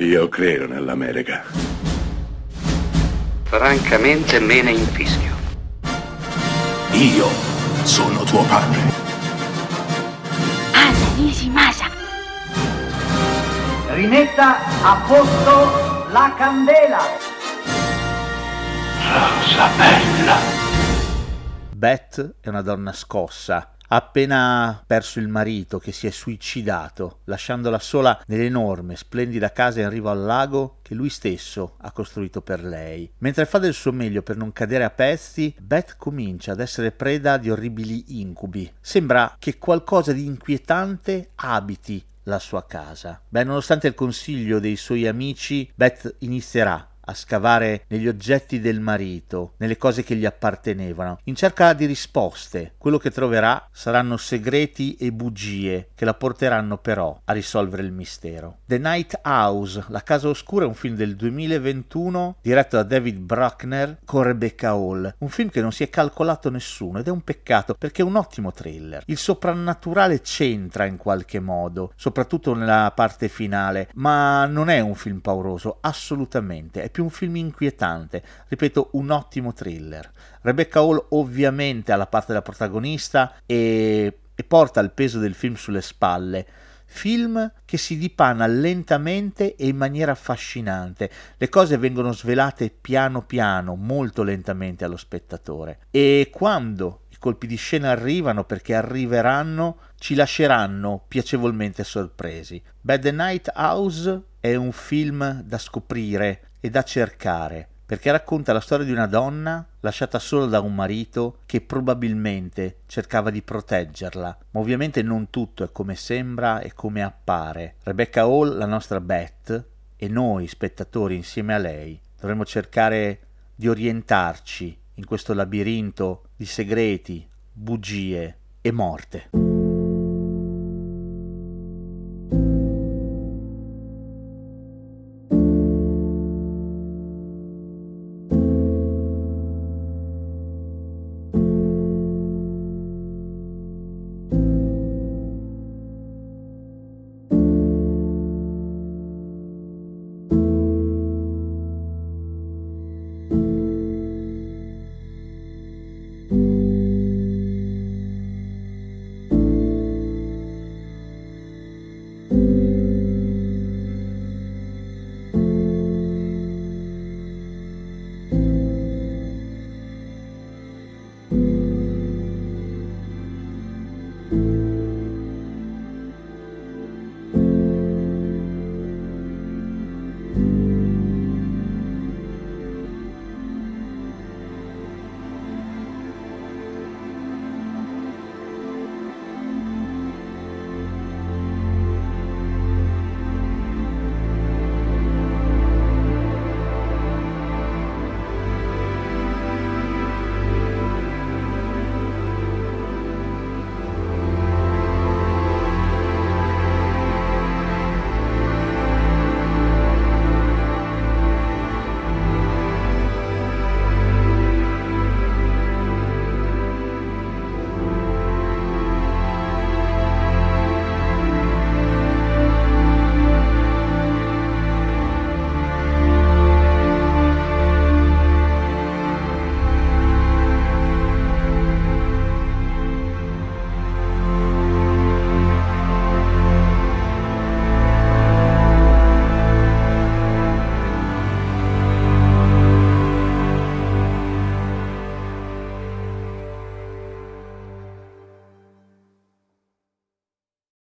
Io credo nell'America. Francamente me ne infischio. Io sono tuo padre. Anna Nishimasa. Rimetta a posto la candela. Rosa bella. Beth è una donna scossa. Ha appena perso il marito che si è suicidato, lasciandola sola nell'enorme, splendida casa in riva al lago che lui stesso ha costruito per lei. Mentre fa del suo meglio per non cadere a pezzi, Beth comincia ad essere preda di orribili incubi. Sembra che qualcosa di inquietante abiti la sua casa. Beh, nonostante il consiglio dei suoi amici, Beth inizierà a scavare negli oggetti del marito, nelle cose che gli appartenevano, in cerca di risposte. Quello che troverà saranno segreti e bugie che la porteranno però a risolvere il mistero. The Night House, La casa oscura, è un film del 2021 diretto da David Bruckner con Rebecca Hall. Un film che non si è calcolato nessuno ed è un peccato perché è un ottimo thriller. Il soprannaturale c'entra in qualche modo, soprattutto nella parte finale, ma non è un film pauroso, assolutamente. È un film inquietante, ripeto, un ottimo thriller. Rebecca Hall ovviamente ha la parte della protagonista e porta il peso del film sulle spalle. Film che si dipana lentamente e in maniera affascinante. Le cose vengono svelate piano piano, molto lentamente allo spettatore. E quando i colpi di scena arrivano, perché arriveranno, ci lasceranno piacevolmente sorpresi. Beh, The Night House è un film da scoprire e da cercare, perché racconta la storia di una donna lasciata sola da un marito che probabilmente cercava di proteggerla, ma ovviamente non tutto è come sembra e come appare. Rebecca Hall, la nostra Beth, e noi spettatori insieme a lei dovremo cercare di orientarci in questo labirinto di segreti, bugie e morte.